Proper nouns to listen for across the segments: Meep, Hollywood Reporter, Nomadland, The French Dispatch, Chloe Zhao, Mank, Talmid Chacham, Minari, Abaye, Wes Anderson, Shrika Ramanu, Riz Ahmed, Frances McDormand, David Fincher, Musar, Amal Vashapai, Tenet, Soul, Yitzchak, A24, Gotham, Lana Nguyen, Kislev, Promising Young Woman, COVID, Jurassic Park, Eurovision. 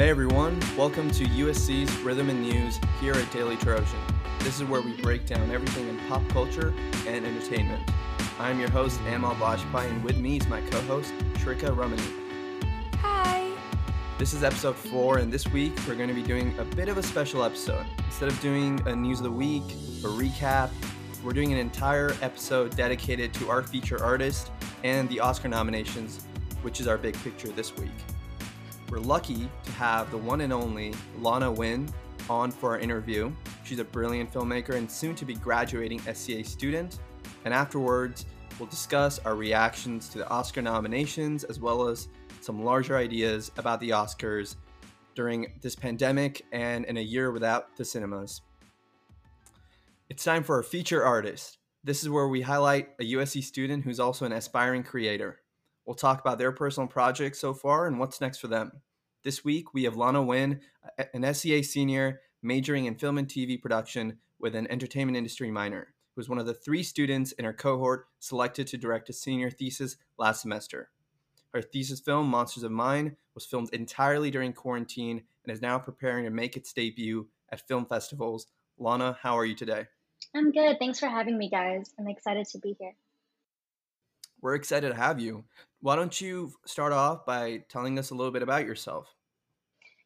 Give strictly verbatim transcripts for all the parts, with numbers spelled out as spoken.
Hey everyone, welcome to U S C's Rhythm and News here at Daily Trojan. This is where we break down everything in pop culture and entertainment. I'm your host, Amal Vashapai, and with me is my co-host, Shrika Ramanu. Hi! This is episode four, and this week we're going to be doing a bit of a special episode. Instead of doing a news of the week, a recap, we're doing an entire episode dedicated to our feature artist and the Oscar nominations, which is our big picture this week. We're lucky to have the one and only Lana Nguyen on for our interview. She's a brilliant filmmaker and soon to be graduating S C A student. And afterwards, we'll discuss our reactions to the Oscar nominations, as well as some larger ideas about the Oscars during this pandemic and in a year without the cinemas. It's time for our feature artist. This is where we highlight a U S C student who's also an aspiring creator. We'll talk about their personal projects so far and what's next for them. This week, we have Lana Nguyen, an S C A senior majoring in film and T V production with an entertainment industry minor, who was one of the three students in her cohort selected to direct a senior thesis last semester. Her thesis film, Monsters of Mine, was filmed entirely during quarantine and is now preparing to make its debut at film festivals. Lana, how are you today? I'm good. Thanks for having me, guys. I'm excited to be here. We're excited to have you. Why don't you start off by telling us a little bit about yourself?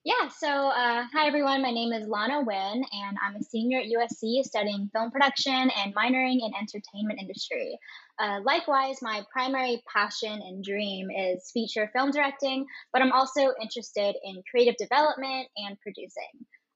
Yeah, so uh, hi, everyone. My name is Lana Nguyen, and I'm a senior at U S C studying film production and minoring in entertainment industry. Uh, likewise, my primary passion and dream is feature film directing, but I'm also interested in creative development and producing.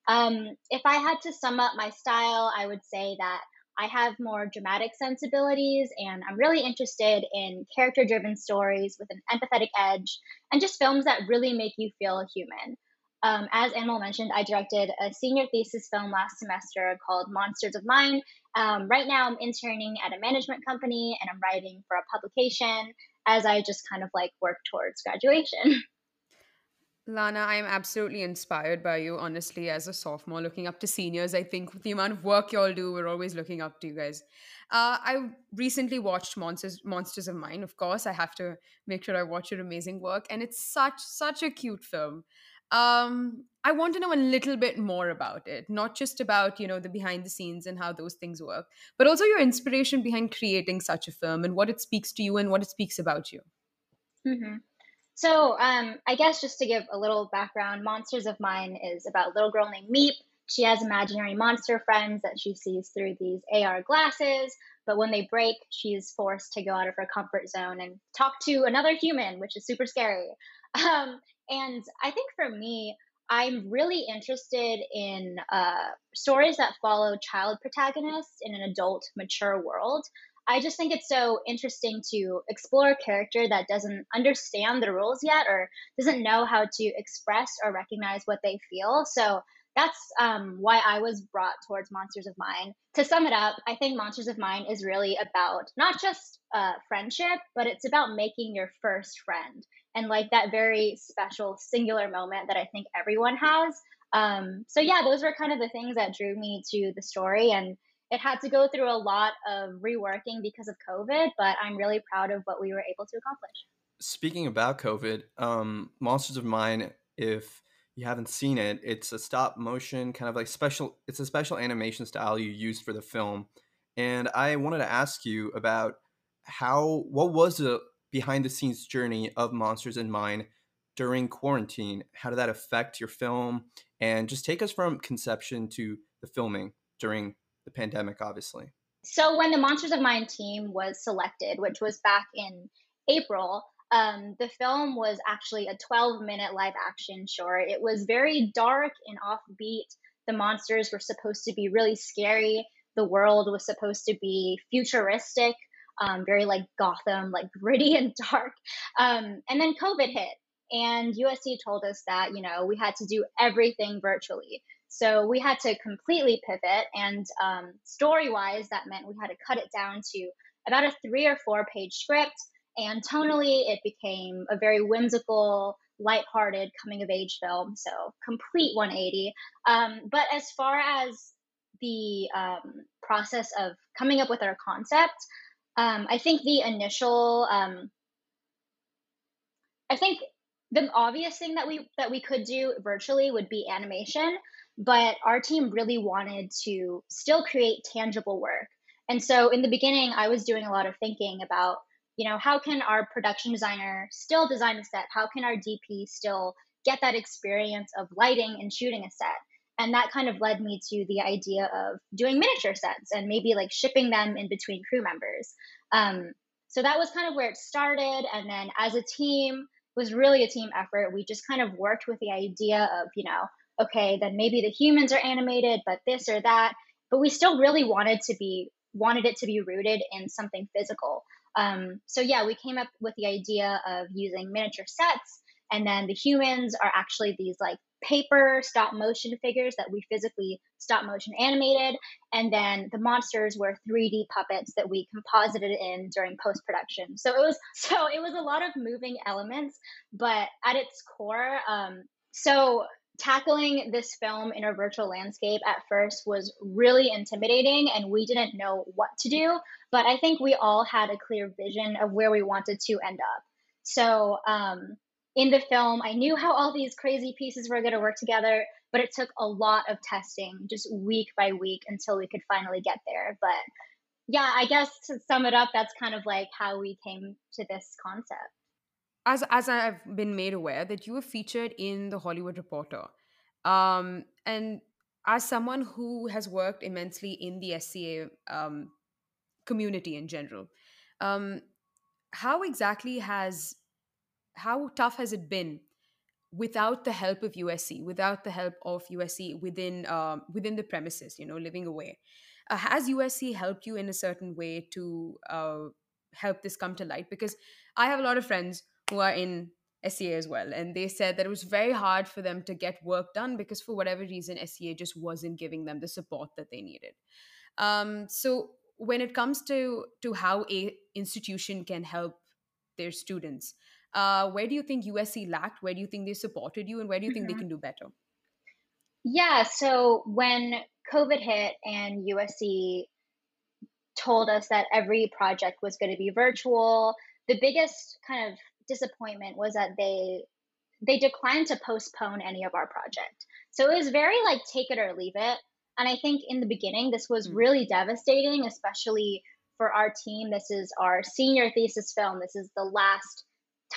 Um, if I had to sum up my style, I would say that I have more dramatic sensibilities, and I'm really interested in character-driven stories with an empathetic edge and just films that really make you feel human. Um, as Amal mentioned, I directed a senior thesis film last semester called Monsters of Mine. Um, right now, I'm interning at a management company, and I'm writing for a publication as I just kind of like work towards graduation. Lana, I'm absolutely inspired by you, honestly, as a sophomore, looking up to seniors. I think with the amount of work you all do, we're always looking up to you guys. Uh, I recently watched Monsters Monsters of Mine, of course. I have to make sure I watch your amazing work. And it's such, such a cute film. Um, I want to know a little bit more about it, not just about, you know, the behind the scenes and how those things work, but also your inspiration behind creating such a film and what it speaks to you and what it speaks about you. Mm-hmm. So um, I guess just to give a little background, Monsters of Mine is about a little girl named Meep. She has imaginary monster friends that she sees through these A R glasses, but when they break, she's forced to go out of her comfort zone and talk to another human, which is super scary. Um, and I think for me, I'm really interested in uh, stories that follow child protagonists in an adult, mature world. I just think it's so interesting to explore a character that doesn't understand the rules yet or doesn't know how to express or recognize what they feel. So that's um, why I was brought towards Monsters of Mine. To sum it up, I think Monsters of Mine is really about not just uh, friendship, but it's about making your first friend and like that very special singular moment that I think everyone has. Um, so yeah, those were kind of the things that drew me to the story, and it had to go through a lot of reworking because of COVID, but I'm really proud of what we were able to accomplish. Speaking about COVID, um, Monsters of Mine, if you haven't seen it, it's a stop motion kind of like special, it's a special animation style you used for the film. And I wanted to ask you about how, what was the behind the scenes journey of Monsters of Mine during quarantine? How did that affect your film? And just take us from conception to the filming during the pandemic, obviously. So when the Monsters of Mine team was selected, which was back in April, um, the film was actually a twelve minute live action short. It was very dark and offbeat. The monsters were supposed to be really scary. The world was supposed to be futuristic, um, very like Gotham, like gritty and dark. Um, and then COVID hit, and U S C told us that, you know, we had to do everything virtually. So we had to completely pivot, and um, story-wise, that meant we had to cut it down to about a three or four-page script, and tonally, it became a very whimsical, lighthearted, coming-of-age film, so complete one eighty. Um, but as far as the um, process of coming up with our concept, um, I think the initial, um, I think the obvious thing that we that we could do virtually would be animation, but our team really wanted to still create tangible work. And so in the beginning, I was doing a lot of thinking about, you know, how can our production designer still design a set? How can our D P still get that experience of lighting and shooting a set? And that kind of led me to the idea of doing miniature sets and maybe like shipping them in between crew members. Um, so that was kind of where it started. And then as a team, was really a team effort. We just kind of worked with the idea of, you know, okay, then maybe the humans are animated, but this or that. But we still really wanted to be wanted it to be rooted in something physical. Um, so yeah, we came up with the idea of using miniature sets, and then the humans are actually these like paper stop motion figures that we physically stop motion animated, and then the monsters were three D puppets that we composited in during post-production. So it was so it was a lot of moving elements, but at its core, um, so tackling this film in a virtual landscape at first was really intimidating, and we didn't know what to do, but I think we all had a clear vision of where we wanted to end up. So um, in the film, I knew how all these crazy pieces were going to work together, but it took a lot of testing, just week by week, until we could finally get there. But yeah, I guess to sum it up, that's kind of like how we came to this concept. As as I've been made aware that you were featured in The Hollywood Reporter. Um, and as someone who has worked immensely in the S C A um, community in general, um, how exactly has... how tough has it been without the help of U S C, without the help of U S C within um, within the premises, you know, living away? Uh, has U S C helped you in a certain way to uh, help this come to light? Because I have a lot of friends who are in S C A as well, and they said that it was very hard for them to get work done because for whatever reason, S C A just wasn't giving them the support that they needed. Um, so when it comes to, to how a institution can help their students, Uh, where do you think U S C lacked? Where do you think they supported you? And where do you think mm-hmm. they can do better? Yeah, so when COVID hit and U S C told us that every project was going to be virtual, the biggest kind of disappointment was that they they declined to postpone any of our project. So it was very like take it or leave it. And I think in the beginning, this was really devastating, especially for our team. This is our senior thesis film. This is the last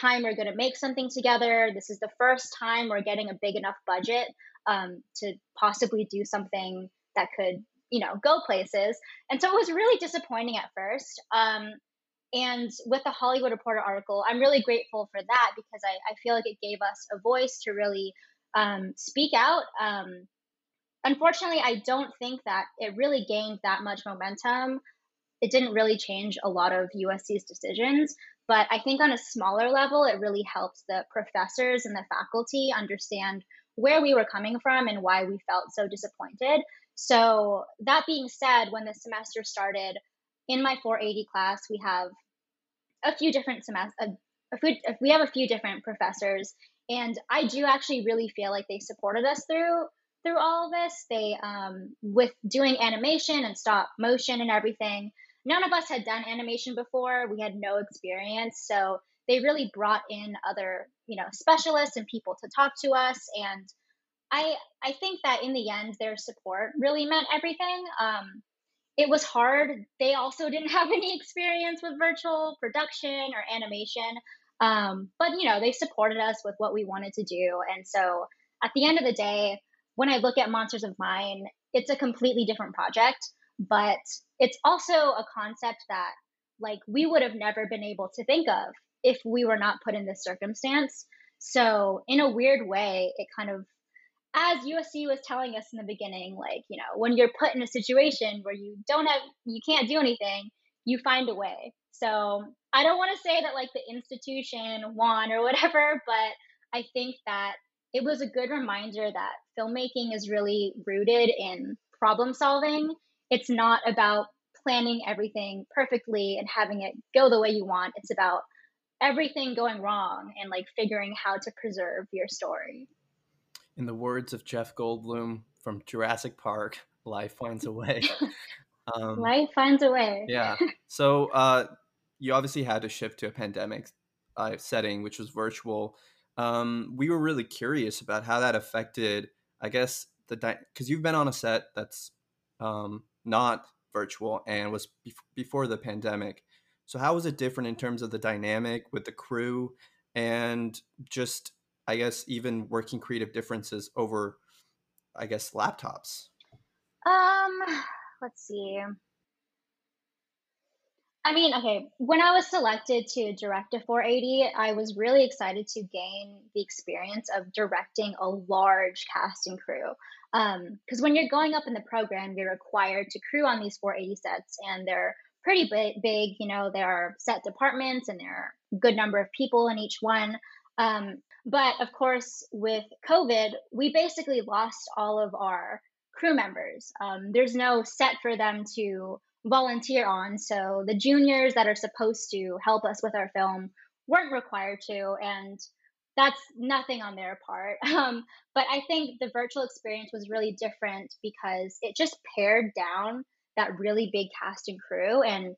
time we're going to make something together. This is the first time we're getting a big enough budget um, to possibly do something that could, you know, go places. And so it was really disappointing at first. Um, and with the Hollywood Reporter article, I'm really grateful for that because I, I feel like it gave us a voice to really um, speak out. Um, unfortunately, I don't think that it really gained that much momentum. It didn't really change a lot of U S C's decisions, but I think on a smaller level, it really helps the professors and the faculty understand where we were coming from and why we felt so disappointed. So that being said, when the semester started, in my four eighty class, we have a few different semest- a, a few, we have a few different professors, and I do actually really feel like they supported us through through all of this. They um, with doing animation and stop motion and everything. None of us had done animation before. We had no experience. So they really brought in other, you know, specialists and people to talk to us. And I I think that in the end, their support really meant everything. Um, it was hard. They also didn't have any experience with virtual production or animation. Um, but, you know, they supported us with what we wanted to do. And so at the end of the day, when I look at Monsters of Mine, it's a completely different project. But it's also a concept that like we would have never been able to think of if we were not put in this circumstance. So in a weird way, it kind of, as U S C was telling us in the beginning, like, you know, when you're put in a situation where you don't have, you can't do anything, you find a way. So I don't want to say that like the institution won or whatever, but I think that it was a good reminder that filmmaking is really rooted in problem solving. It's not about planning everything perfectly and having it go the way you want. It's about everything going wrong and like figuring how to preserve your story. In the words of Jeff Goldblum from Jurassic Park, life finds a way. Um, life finds a way. Yeah. So uh, you obviously had to shift to a pandemic uh, setting, which was virtual. um, we were really curious about how that affected, I guess, the di- 'cause you've been on a set that's um, not virtual and was be- before the pandemic. So how was it different in terms of the dynamic with the crew and just, I guess, even working creative differences over, I guess, laptops? Um, let's see. I mean, okay, when I was selected to direct a four eighty, I was really excited to gain the experience of directing a large cast and crew. Because um, when you're going up in the program, you're required to crew on these four eighty sets, and they're pretty big, big, you know, there are set departments and there are a good number of people in each one. Um, but of course, with COVID, we basically lost all of our crew members. Um, there's no set for them to volunteer on, so the juniors that are supposed to help us with our film weren't required to, and that's nothing on their part. Um, but I think the virtual experience was really different because it just pared down that really big cast and crew, and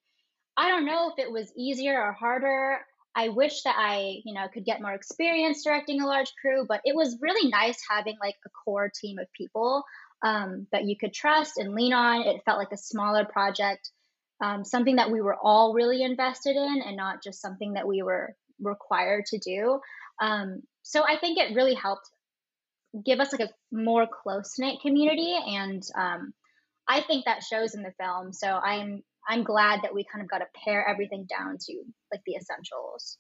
I don't know if it was easier or harder. I wish that I, you know, could get more experience directing a large crew, but it was really nice having like a core team of people Um, that you could trust and lean on. It felt like a smaller project, um, something that we were all really invested in and not just something that we were required to do. Um, so I think it really helped give us like a more close-knit community. And um, I think that shows in the film. So I'm, I'm glad that we kind of got to pare everything down to like the essentials.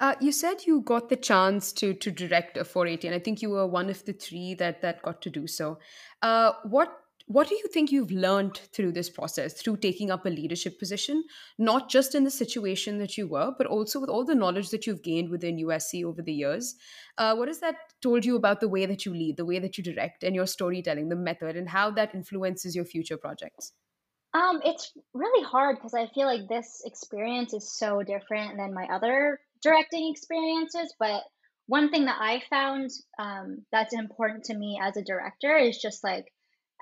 Uh, you said you got the chance to to direct a four eighty, and I think you were one of the three that that got to do so. Uh, what what do you think you've learned through this process, through taking up a leadership position, not just in the situation that you were, but also with all the knowledge that you've gained within U S C over the years? Uh, what has that told you about the way that you lead, the way that you direct, and your storytelling, the method, and how that influences your future projects? Um, it's really hard because I feel like this experience is so different than my other directing experiences, but one thing that I found um, that's important to me as a director is just like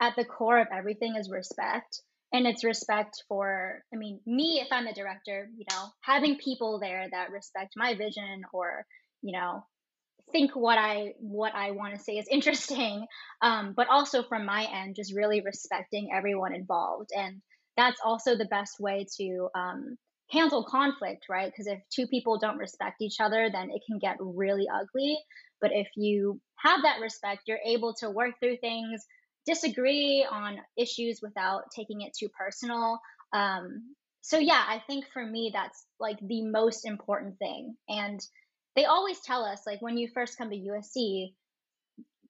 at the core of everything is respect, and it's respect for, I mean, me if I'm the director, you know, having people there that respect my vision or, you know, think what I what I want to say is interesting, um, but also from my end, just really respecting everyone involved, and that's also the best way to Um, handle conflict, right? Because if two people don't respect each other, then it can get really ugly. But if you have that respect, you're able to work through things, disagree on issues without taking it too personal. Um, so yeah, I think for me, that's like the most important thing. And they always tell us, like when you first come to U S C,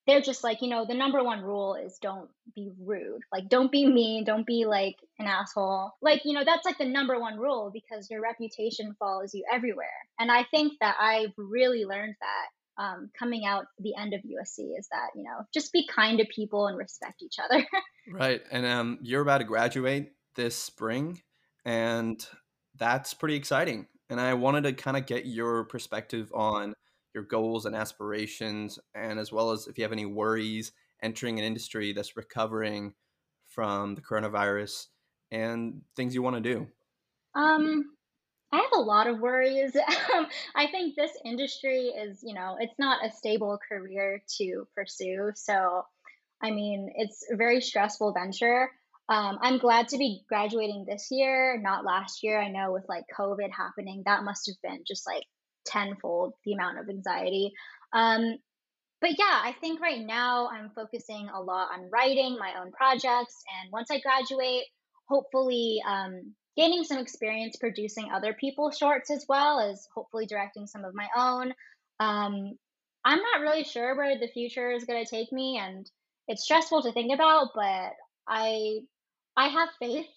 they're just like, you know, the number one rule is don't be rude. Like, don't be mean. Don't be like an asshole. Like, you know, that's like the number one rule because your reputation follows you everywhere. And I think that I've really learned that um, coming out the end of U S C is that, you know, just be kind to people and respect each other. Right. And um, you're about to graduate this spring, and that's pretty exciting. And I wanted to kind of get your perspective on your goals and aspirations, and as well as if you have any worries entering an industry that's recovering from the coronavirus and things you want to do. Um, I have a lot of worries. I think this industry is, you know, it's not a stable career to pursue. So, I mean, it's a very stressful venture. Um, I'm glad to be graduating this year, not last year. I know with like COVID happening, that must have been just like tenfold the amount of anxiety. Um, but yeah, I think right now I'm focusing a lot on writing my own projects. And once I graduate, hopefully um, gaining some experience producing other people's shorts as well as hopefully directing some of my own. Um, I'm not really sure where the future is going to take me, and it's stressful to think about, but I I have faith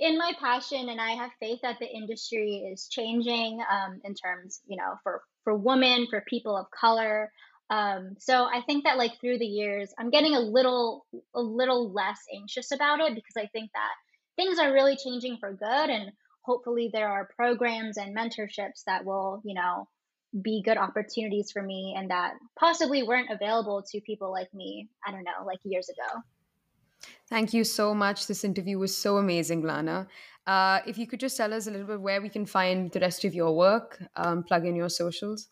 in my passion, and I have faith that the industry is changing um, in terms, you know, for, for women, for people of color. Um, so I think that like through the years, I'm getting a little, a little less anxious about it because I think that things are really changing for good. And hopefully there are programs and mentorships that will, you know, be good opportunities for me and that possibly weren't available to people like me, I don't know, like years ago. Thank you so much. This interview was so amazing, Lana. Uh, if you could just tell us a little bit where we can find the rest of your work, um, plug in your socials.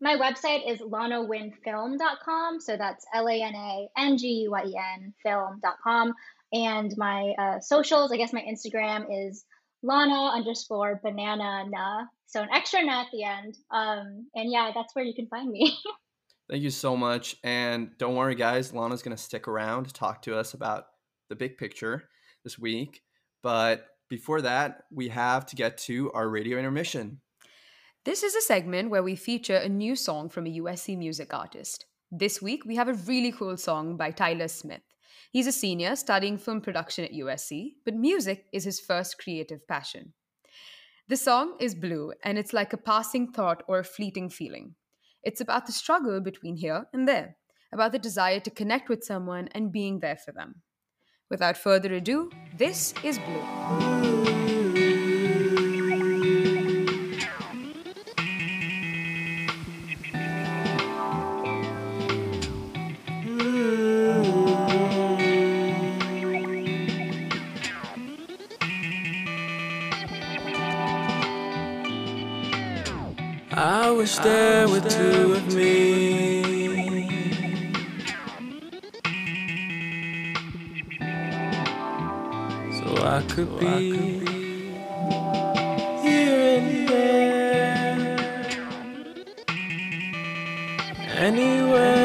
My website is lana nguyen film dot com. So that's L A N A N G U Y E N film dot com. And my uh, socials, I guess my Instagram is Lana underscore banana na. So an extra na at the end. Um, and yeah, that's where you can find me. Thank you so much. And don't worry, guys, Lana's going to stick around to talk to us about the big picture this week. But before that, we have to get to our radio intermission. This is a segment where we feature a new song from a U S C music artist. This week, we have a really cool song by Tyler Smith. He's a senior studying film production at U S C, but music is his first creative passion. The song is Blue, and it's like a passing thought or a fleeting feeling. It's about the struggle between here and there, about the desire to connect with someone and being there for them. Without further ado, this is Blue. I wish there were two of me. So I could be here and there, anywhere.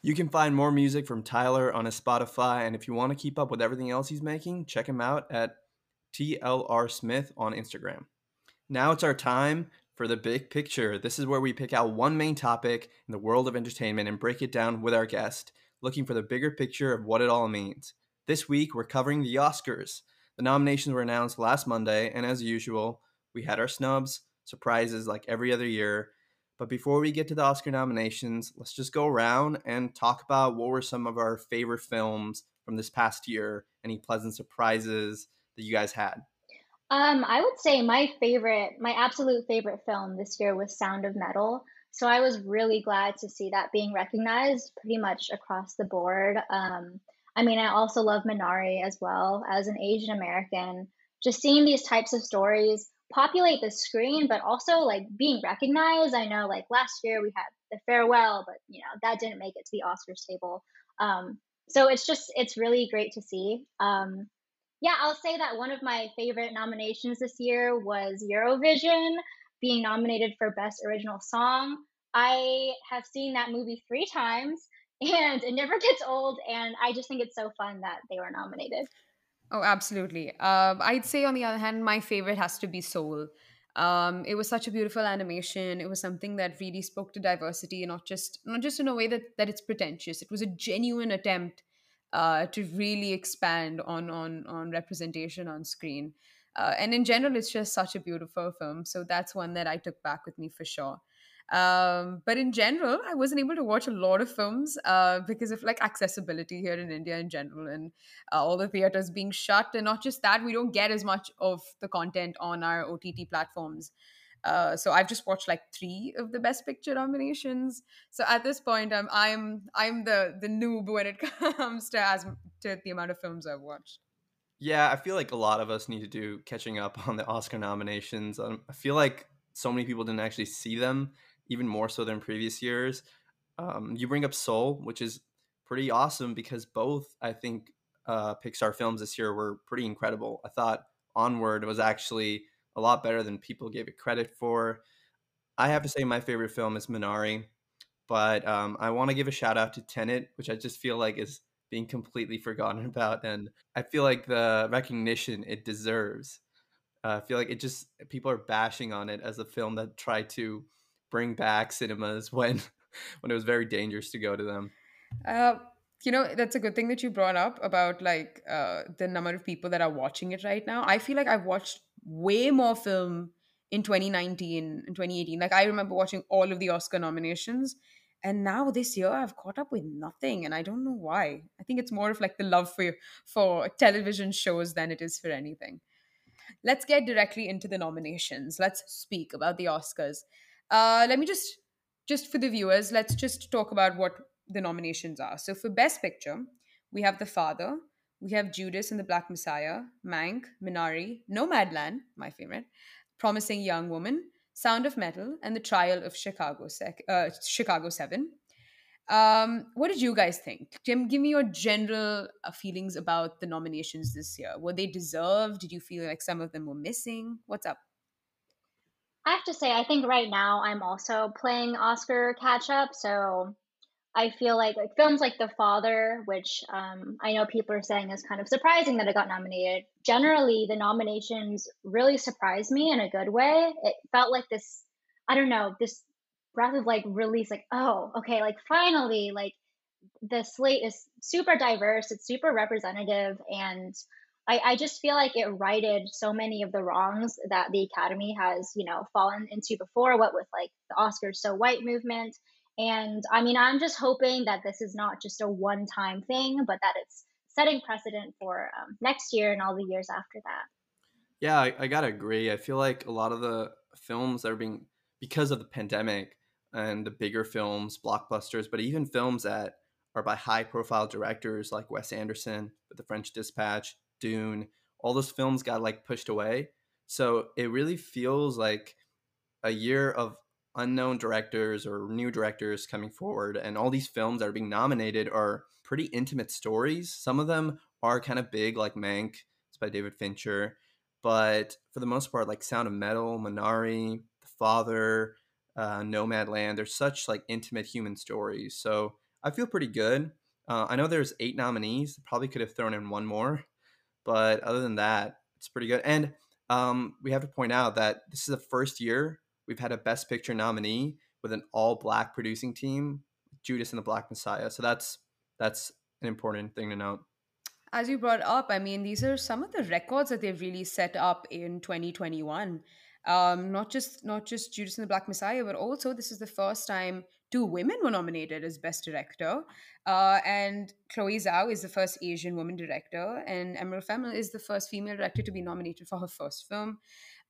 You can find more music from Tyler on his Spotify, and if you want to keep up with everything else he's making, check him out at T L R Smith on Instagram. Now it's our time for the big picture. This is where we pick out one main topic in the world of entertainment and break it down with our guest, looking for the bigger picture of what it all means. This week, we're covering the Oscars. The nominations were announced last Monday, and as usual, we had our snubs, surprises like every other year. But before we get to the Oscar nominations, let's just go around and talk about what were some of our favorite films from this past year, any pleasant surprises that you guys had. Um, I would say my favorite, my absolute favorite film this year was Sound of Metal. So I was really glad to see that being recognized pretty much across the board. Um, I mean, I also love Minari as well. As an Asian American, just seeing these types of stories populate the screen, but also like being recognized. I know like last year we had The Farewell, but you know, that didn't make it to the Oscars table. Um, so it's just, it's really great to see. Um, yeah, I'll say that one of my favorite nominations this year was Eurovision, being nominated for Best Original Song. I have seen that movie three times and it never gets old. And I just think it's so fun that they were nominated. Oh, absolutely. Uh, I'd say, on the other hand, my favorite has to be Soul. Um, it was such a beautiful animation. It was something that really spoke to diversity, and not just not just in a way that, that it's pretentious. It was a genuine attempt uh, to really expand on on on representation on screen. Uh, and in general, it's just such a beautiful film. So that's one that I took back with me for sure. Um, but in general, I wasn't able to watch a lot of films uh, because of like accessibility here in India in general, and uh, all the theaters being shut. And not just that, we don't get as much of the content on our O T T platforms. Uh, so I've just watched like three of the Best Picture nominations. So at this point, I'm I'm I'm the the noob when it comes to as to the amount of films I've watched. Yeah, I feel like a lot of us need to do catching up on the Oscar nominations. Um, I feel like so many people didn't actually see them, even more so than previous years. Um, you bring up Soul, which is pretty awesome because both, I think, uh, Pixar films this year were pretty incredible. I thought Onward was actually a lot better than people gave it credit for. I have to say my favorite film is Minari, but um, I want to give a shout out to Tenet, which I just feel like is being completely forgotten about. And I feel like the recognition it deserves. Uh, I feel like it just, people are bashing on it as a film that tried to bring back cinemas when when it was very dangerous to go to them. Uh, you know, that's a good thing that you brought up about like uh, the number of people that are watching it right now. I feel like I've watched way more film in twenty nineteen and twenty eighteen. Like I remember watching all of the Oscar nominations And now this year, I've caught up with nothing, and I don't know why. I think it's more of like the love for for television shows than it is for anything. Let's get directly into the nominations. Let's speak about the Oscars. Uh, let me just, just for the viewers, let's just talk about what the nominations are. So for Best Picture, we have The Father, we have Judas and the Black Messiah, Mank, Minari, Nomadland, my favorite, Promising Young Woman, Sound of Metal, and The Trial of Chicago sec- uh, Chicago seven. Um, what did you guys think? Jim, give me your general uh, feelings about the nominations this year. Were they deserved? Did you feel like some of them were missing? What's up? I have to say, I think right now I'm also playing Oscar catch-up, so I feel like, like films like The Father, which um, I know people are saying is kind of surprising that it got nominated. Generally, the nominations really surprised me in a good way. It felt like this, I don't know, this breath of like release, like, oh, okay, like finally, like the slate is super diverse, it's super representative, and I, I just feel like it righted so many of the wrongs that the Academy has, you know, fallen into before, what with like the Oscars So White movement. And I mean, I'm just hoping that this is not just a one-time thing, but that it's setting precedent for um, next year and all the years after that. Yeah, I, I gotta agree. I feel like a lot of the films that are being, because of the pandemic and the bigger films, blockbusters, but even films that are by high-profile directors like Wes Anderson, The French Dispatch, Dune, all those films got like pushed away. So it really feels like a year of unknown directors or new directors coming forward, and all these films that are being nominated are pretty intimate stories. Some of them are kind of big, like Mank, it's by David Fincher, but for the most part, like Sound of Metal, Minari, The Father, uh, Nomadland, they're such like intimate human stories. So I feel pretty good. Uh, I know there's eight nominees, probably could have thrown in one more, but other than that, it's pretty good. And um, we have to point out that this is the first year we've had a Best Picture nominee with an all-black producing team, Judas and the Black Messiah. So that's that's an important thing to note. As you brought up, I mean, these are some of the records that they've really set up in twenty twenty-one. Um, not just not just Judas and the Black Messiah, but also this is the first time two women were nominated as Best Director. Uh, and Chloe Zhao is the first Asian woman director, and Emerald Fennell is the first female director to be nominated for her first film.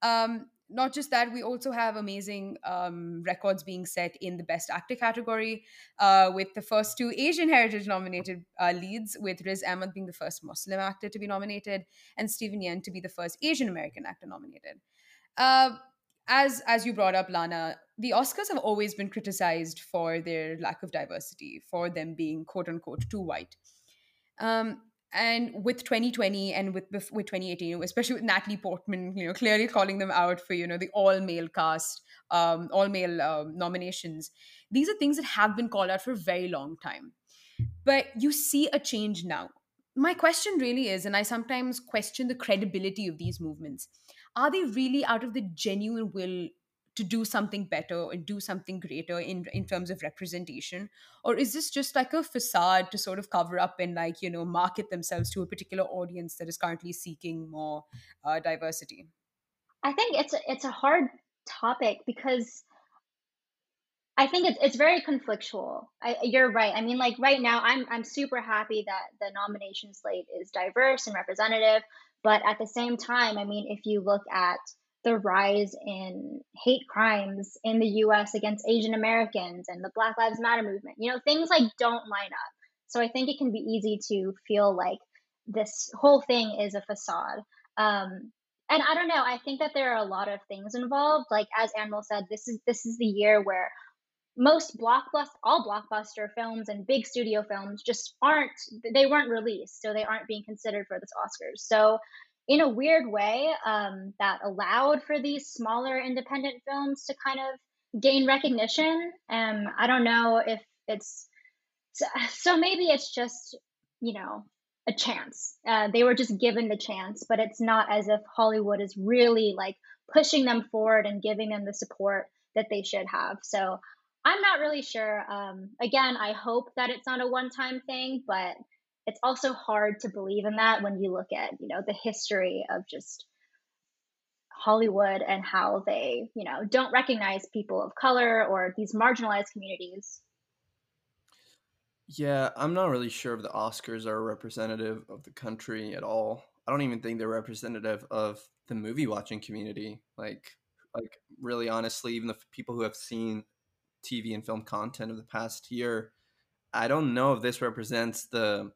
Um, Not just that, we also have amazing um, records being set in the Best Actor category, uh, with the first two Asian heritage-nominated uh, leads, with Riz Ahmed being the first Muslim actor to be nominated and Steven Yeun to be the first Asian-American actor nominated. Uh, as as you brought up, Lana, the Oscars have always been criticized for their lack of diversity, for them being, quote-unquote, too white. Um And with twenty twenty and with with twenty eighteen, especially with Natalie Portman, you know, clearly calling them out for, you know, the all-male cast, um, all-male um, nominations. These are things that have been called out for a very long time. But you see a change now. My question really is, and I sometimes question the credibility of these movements, are they really out of the genuine will to do something better and do something greater in, in terms of representation? Or is this just like a facade to sort of cover up and like, you know, market themselves to a particular audience that is currently seeking more uh, diversity? I think it's a, it's a hard topic because I think it's, it's very conflictual. I, you're right. I mean, like right now I'm, I'm super happy that the nomination slate is diverse and representative, but at the same time, I mean, if you look at the rise in hate crimes in the U S against Asian Americans and the Black Lives Matter movement, you know, things like don't line up. So I think it can be easy to feel like this whole thing is a facade. Um, and I don't know, I think that there are a lot of things involved. Like, as Amal said, this is this is the year where most blockbuster, all blockbuster films and big studio films just aren't, they weren't released. So they aren't being considered for this Oscars. So in a weird way, um, that allowed for these smaller independent films to kind of gain recognition. Um, I don't know if it's, so, so maybe it's just, you know, a chance. Uh, they were just given the chance, but it's not as if Hollywood is really like pushing them forward and giving them the support that they should have. So I'm not really sure. Um, again, I hope that it's not a one-time thing, but it's also hard to believe in that when you look at, you know, the history of just Hollywood and how they, you know, don't recognize people of color or these marginalized communities. Yeah, I'm not really sure if the Oscars are representative of the country at all. I don't even think they're representative of the movie watching community. Like, like really honestly, even the f- people who have seen T V and film content of the past year, I don't know if this represents the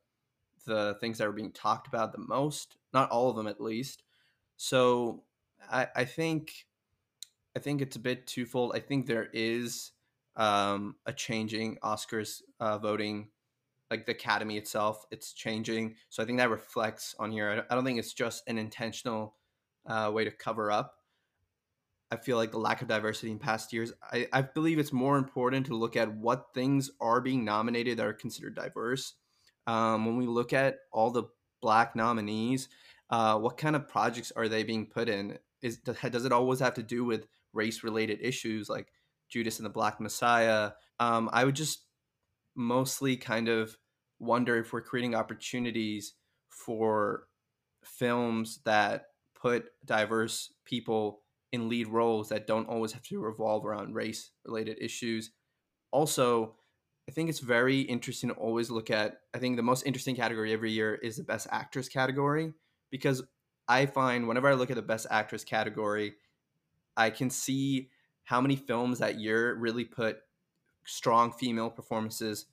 the things that are being talked about the most. Not all of them, at least. So I, I think I think it's a bit twofold. I think there is um a changing Oscars uh voting, like the Academy itself, it's changing, so I think that reflects on here. I don't think it's just an intentional uh way to cover up. I feel like the lack of diversity in past years, I, I believe it's more important to look at what things are being nominated that are considered diverse. Um when we look at all the Black nominees, uh what kind of projects are they being put in? Is does it always have to do with race related issues like Judas and the Black Messiah? Um, I would just mostly kind of wonder if we're creating opportunities for films that put diverse people in lead roles that don't always have to revolve around race-related issues. Also, I think it's very interesting to always look at, I think the most interesting category every year is the Best Actress category, because I find whenever I look at the Best Actress category, I can see how many films that year really put strong female performances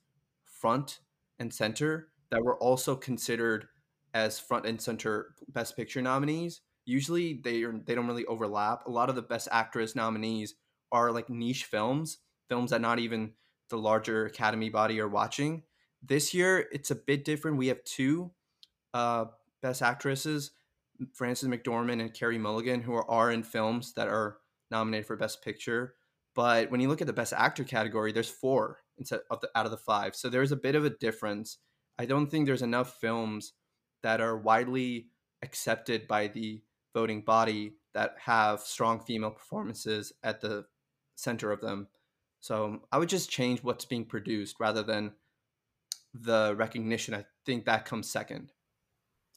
front and center that were also considered as front and center Best Picture nominees. Usually they are, they don't really overlap. A lot of the Best Actress nominees are like niche films, films that not even the larger Academy body are watching. This year, it's a bit different. We have two uh, Best Actresses, Frances McDormand and Carey Mulligan, who are, are in films that are nominated for Best Picture. But when you look at the Best Actor category, there's four instead of the, out of the five. So there's a bit of a difference. I don't think there's enough films that are widely accepted by the voting body that have strong female performances at the center of them. So I would just change what's being produced rather than the recognition. I think that comes second.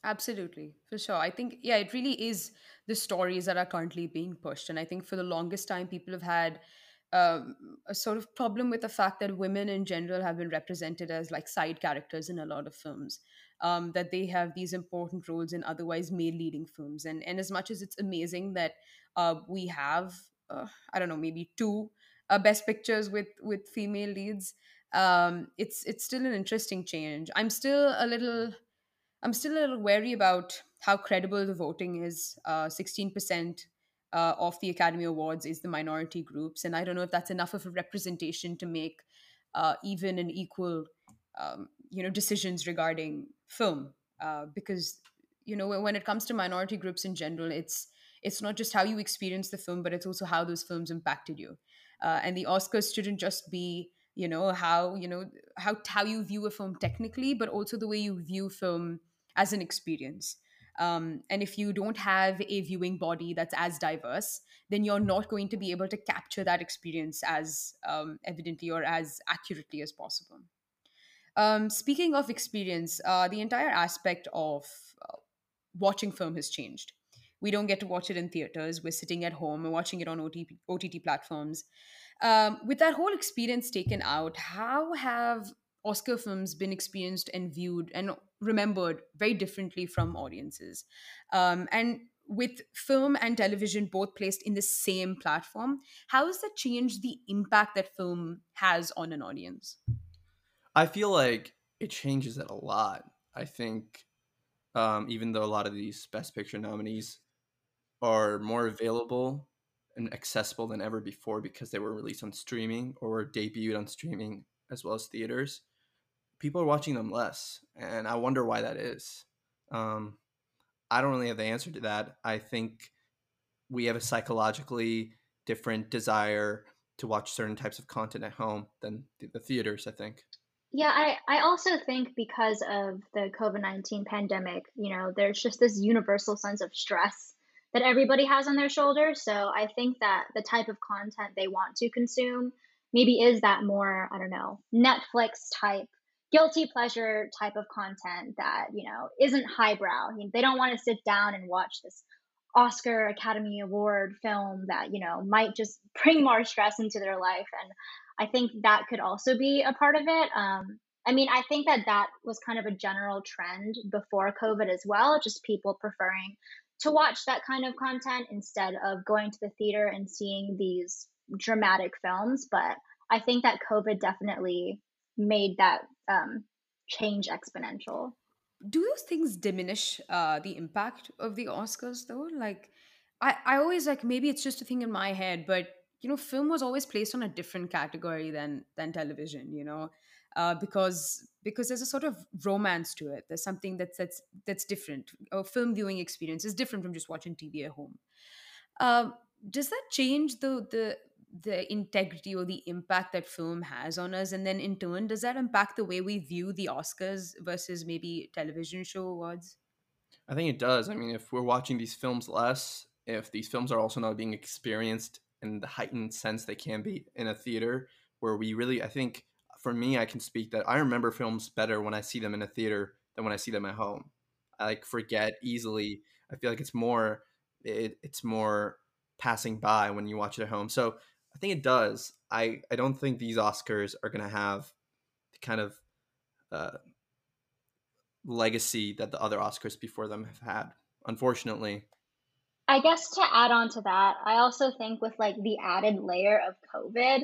Absolutely, for sure. I think, yeah, it really is the stories that are currently being pushed. And I think for the longest time, people have had um, a sort of problem with the fact that women in general have been represented as like side characters in a lot of films, um, that they have these important roles in otherwise male leading films. And, and as much as it's amazing that uh, we have, uh, I don't know, maybe two uh, Best Pictures with, with female leads, um, it's it's still an interesting change. I'm still a little... I'm still a little wary about how credible the voting is. Uh, sixteen percent uh, of the Academy Awards is the minority groups. And I don't know if that's enough of a representation to make uh, even and equal um, you know, decisions regarding film. Uh, because you know, when it comes to minority groups in general, it's it's not just how you experience the film, but it's also how those films impacted you. Uh, and the Oscars shouldn't just be, you know, how, you know, how, how you view a film technically, but also the way you view film as an experience. Um, and if you don't have a viewing body that's as diverse, then you're not going to be able to capture that experience as um, evidently or as accurately as possible. Um, speaking of experience, uh, the entire aspect of uh, watching film has changed. We don't get to watch it in theaters. We're sitting at home and watching it on O T T platforms. Um, with that whole experience taken out, how have Oscar films been experienced and viewed and remembered very differently from audiences? Um, and with film and television both placed in the same platform, how has that changed the impact that film has on an audience? I feel like it changes it a lot. I think um, even though a lot of these Best Picture nominees are more available and accessible than ever before because they were released on streaming or were debuted on streaming as well as theaters, people are watching them less. And I wonder why that is. Um, I don't really have the answer to that. I think we have a psychologically different desire to watch certain types of content at home than th- the theaters, I think. Yeah, I, I also think because of the COVID nineteen pandemic, you know, there's just this universal sense of stress that everybody has on their shoulders. So I think that the type of content they want to consume maybe is that more, I don't know, Netflix type, guilty pleasure type of content that, you know, isn't highbrow. I mean, they don't want to sit down and watch this Oscar Academy Award film that, you know, might just bring more stress into their life. And I think that could also be a part of it. Um, I mean, I think that that was kind of a general trend before COVID as well, just people preferring to watch that kind of content instead of going to the theater and seeing these dramatic films. But I think that COVID definitely made that um, change exponential. Do those things diminish uh, the impact of the Oscars, though? Like, I, I always like, maybe it's just a thing in my head, but, you know, film was always placed on a different category than than television, you know, uh, because because there's a sort of romance to it. There's something that's that's that's different. A film viewing experience is different from just watching T V at home. Uh, does that change the the the integrity or the impact that film has on us? And then in turn, does that impact the way we view the Oscars versus maybe television show awards? I think it does. I mean, if we're watching these films less, if these films are also not being experienced in the heightened sense they can be in a theater, where we really, I think for me, I can speak that I remember films better when I see them in a theater than when I see them at home. I like forget easily. I feel like it's more, it, it's more passing by when you watch it at home. So I think it does. I, I don't think these Oscars are going to have the kind of uh, legacy that the other Oscars before them have had, unfortunately. I guess to add on to that, I also think with like the added layer of COVID,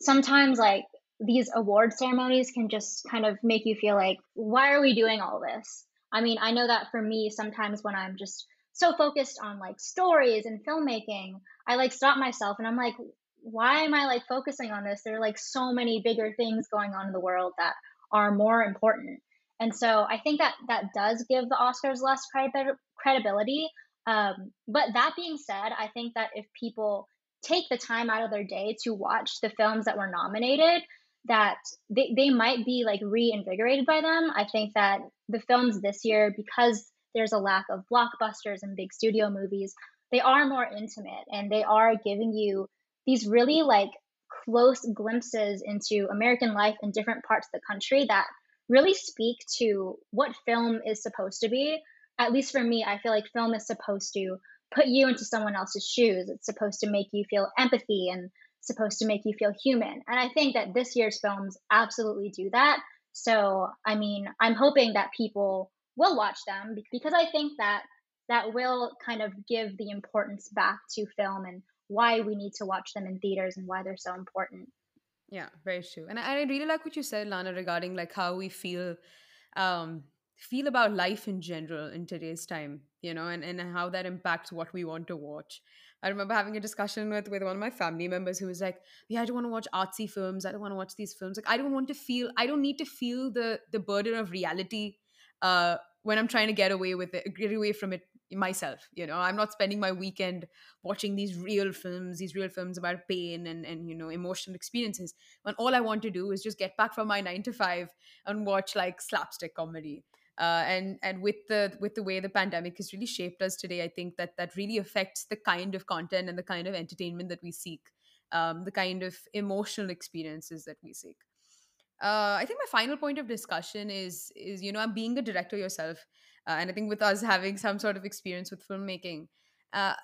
sometimes like these award ceremonies can just kind of make you feel like, why are we doing all this? I mean, I know that for me, sometimes when I'm just so focused on like stories and filmmaking, I like stop myself and I'm like, why am I like focusing on this? There are like so many bigger things going on in the world that are more important. And so I think that that does give the Oscars less credi- credibility. Um, but that being said, I think that if people take the time out of their day to watch the films that were nominated, that they, they might be like reinvigorated by them. I think that the films this year, because there's a lack of blockbusters and big studio movies, they are more intimate and they are giving you these really like close glimpses into American life in different parts of the country that really speak to what film is supposed to be. At least for me, I feel like film is supposed to put you into someone else's shoes. It's supposed to make you feel empathy and supposed to make you feel human. And I think that this year's films absolutely do that. So, I mean, I'm hoping that people will watch them because I think that that will kind of give the importance back to film and why we need to watch them in theaters and why they're so important. Yeah, very true. And I, I really like what you said, Lana, regarding like how we feel um, feel about life in general in today's time, you know, and, and how that impacts what we want to watch. I remember having a discussion with, with one of my family members who was like, yeah, I don't want to watch artsy films. I don't want to watch these films. Like, I don't want to feel, I don't need to feel the the burden of reality uh, when I'm trying to get away with it, get away from it myself, you know. I'm not spending my weekend watching these real films, these real films about pain and, and you know, emotional experiences. When all I want to do is just get back from my nine to five and watch like slapstick comedy. Uh, and and with the with the way the pandemic has really shaped us today, I think that that really affects the kind of content and the kind of entertainment that we seek, um, the kind of emotional experiences that we seek. Uh, I think my final point of discussion is is you know, I'm being a director yourself. Uh, and I think with us having some sort of experience with filmmaking, uh,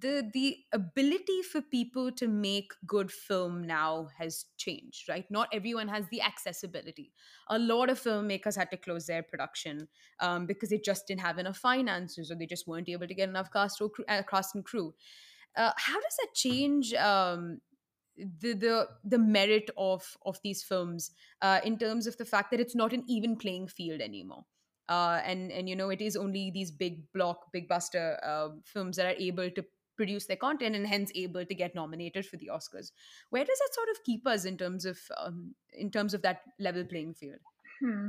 the the ability for people to make good film now has changed, right? Not everyone has the accessibility. A lot of filmmakers had to close their production um, because they just didn't have enough finances or they just weren't able to get enough cast or crew, uh, cast and crew. Uh, how does that change um, the the the merit of of these films uh, in terms of the fact that it's not an even playing field anymore? Uh, and, and, you know, it is only these big block, big buster uh, films that are able to produce their content and hence able to get nominated for the Oscars. Where does that sort of keep us in terms of um, in terms of that level playing field? Hmm.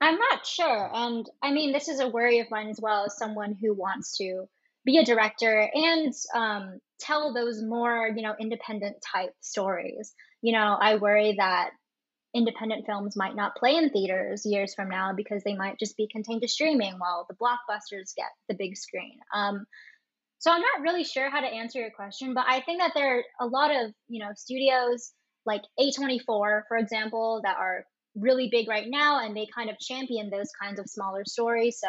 I'm not sure. And I mean, this is a worry of mine as well as someone who wants to be a director and um, tell those more, you know, independent type stories. You know, I worry that independent films might not play in theaters years from now because they might just be contained to streaming while the blockbusters get the big screen. Um, so I'm not really sure how to answer your question, but I think that there are a lot of, you know, studios like A twenty-four, for example, that are really big right now, and they kind of champion those kinds of smaller stories. So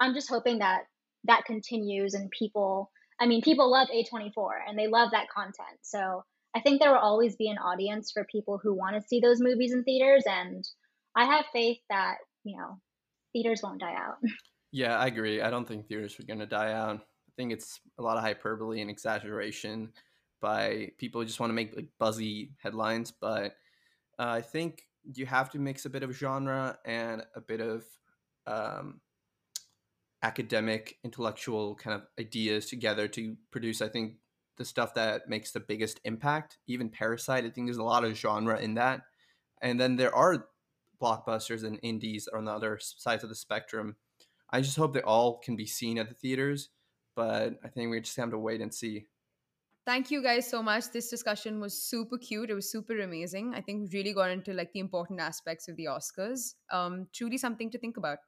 I'm just hoping that that continues and people, I mean, people love A twenty-four and they love that content. So I think there will always be an audience for people who want to see those movies in theaters. And I have faith that, you know, theaters won't die out. Yeah, I agree. I don't think theaters are going to die out. I think it's a lot of hyperbole and exaggeration by people who just want to make like buzzy headlines. But uh, I think you have to mix a bit of genre and a bit of um, academic, intellectual kind of ideas together to produce, I think, the stuff that makes the biggest impact. Even Parasite, I think there's a lot of genre in that. And then there are blockbusters and indies on the other sides of the spectrum. I just hope they all can be seen at the theaters, but I think we just have to wait and see. Thank you guys so much. This discussion was super cute. It was super amazing. I think we really got into like the important aspects of the Oscars. Um, truly something to think about.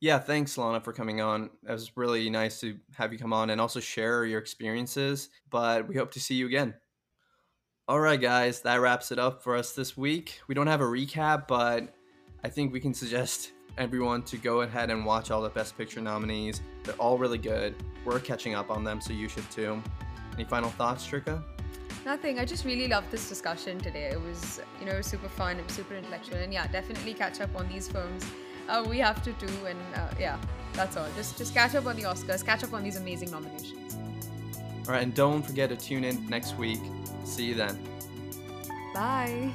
Yeah, thanks, Lana, for coming on. It was really nice to have you come on and also share your experiences, but we hope to see you again. All right, guys, that wraps it up for us this week. We don't have a recap, but I think we can suggest everyone to go ahead and watch all the Best Picture nominees. They're all really good. We're catching up on them, so you should too. Any final thoughts, Shrika? Nothing. I just really loved this discussion today. It was, you know, super fun. It was super intellectual. And yeah, definitely catch up on these films. Uh, we have to too, and uh, yeah, that's all. Just just catch up on the Oscars, catch up on these amazing nominations. All right, and don't forget to tune in next week. See you then. Bye.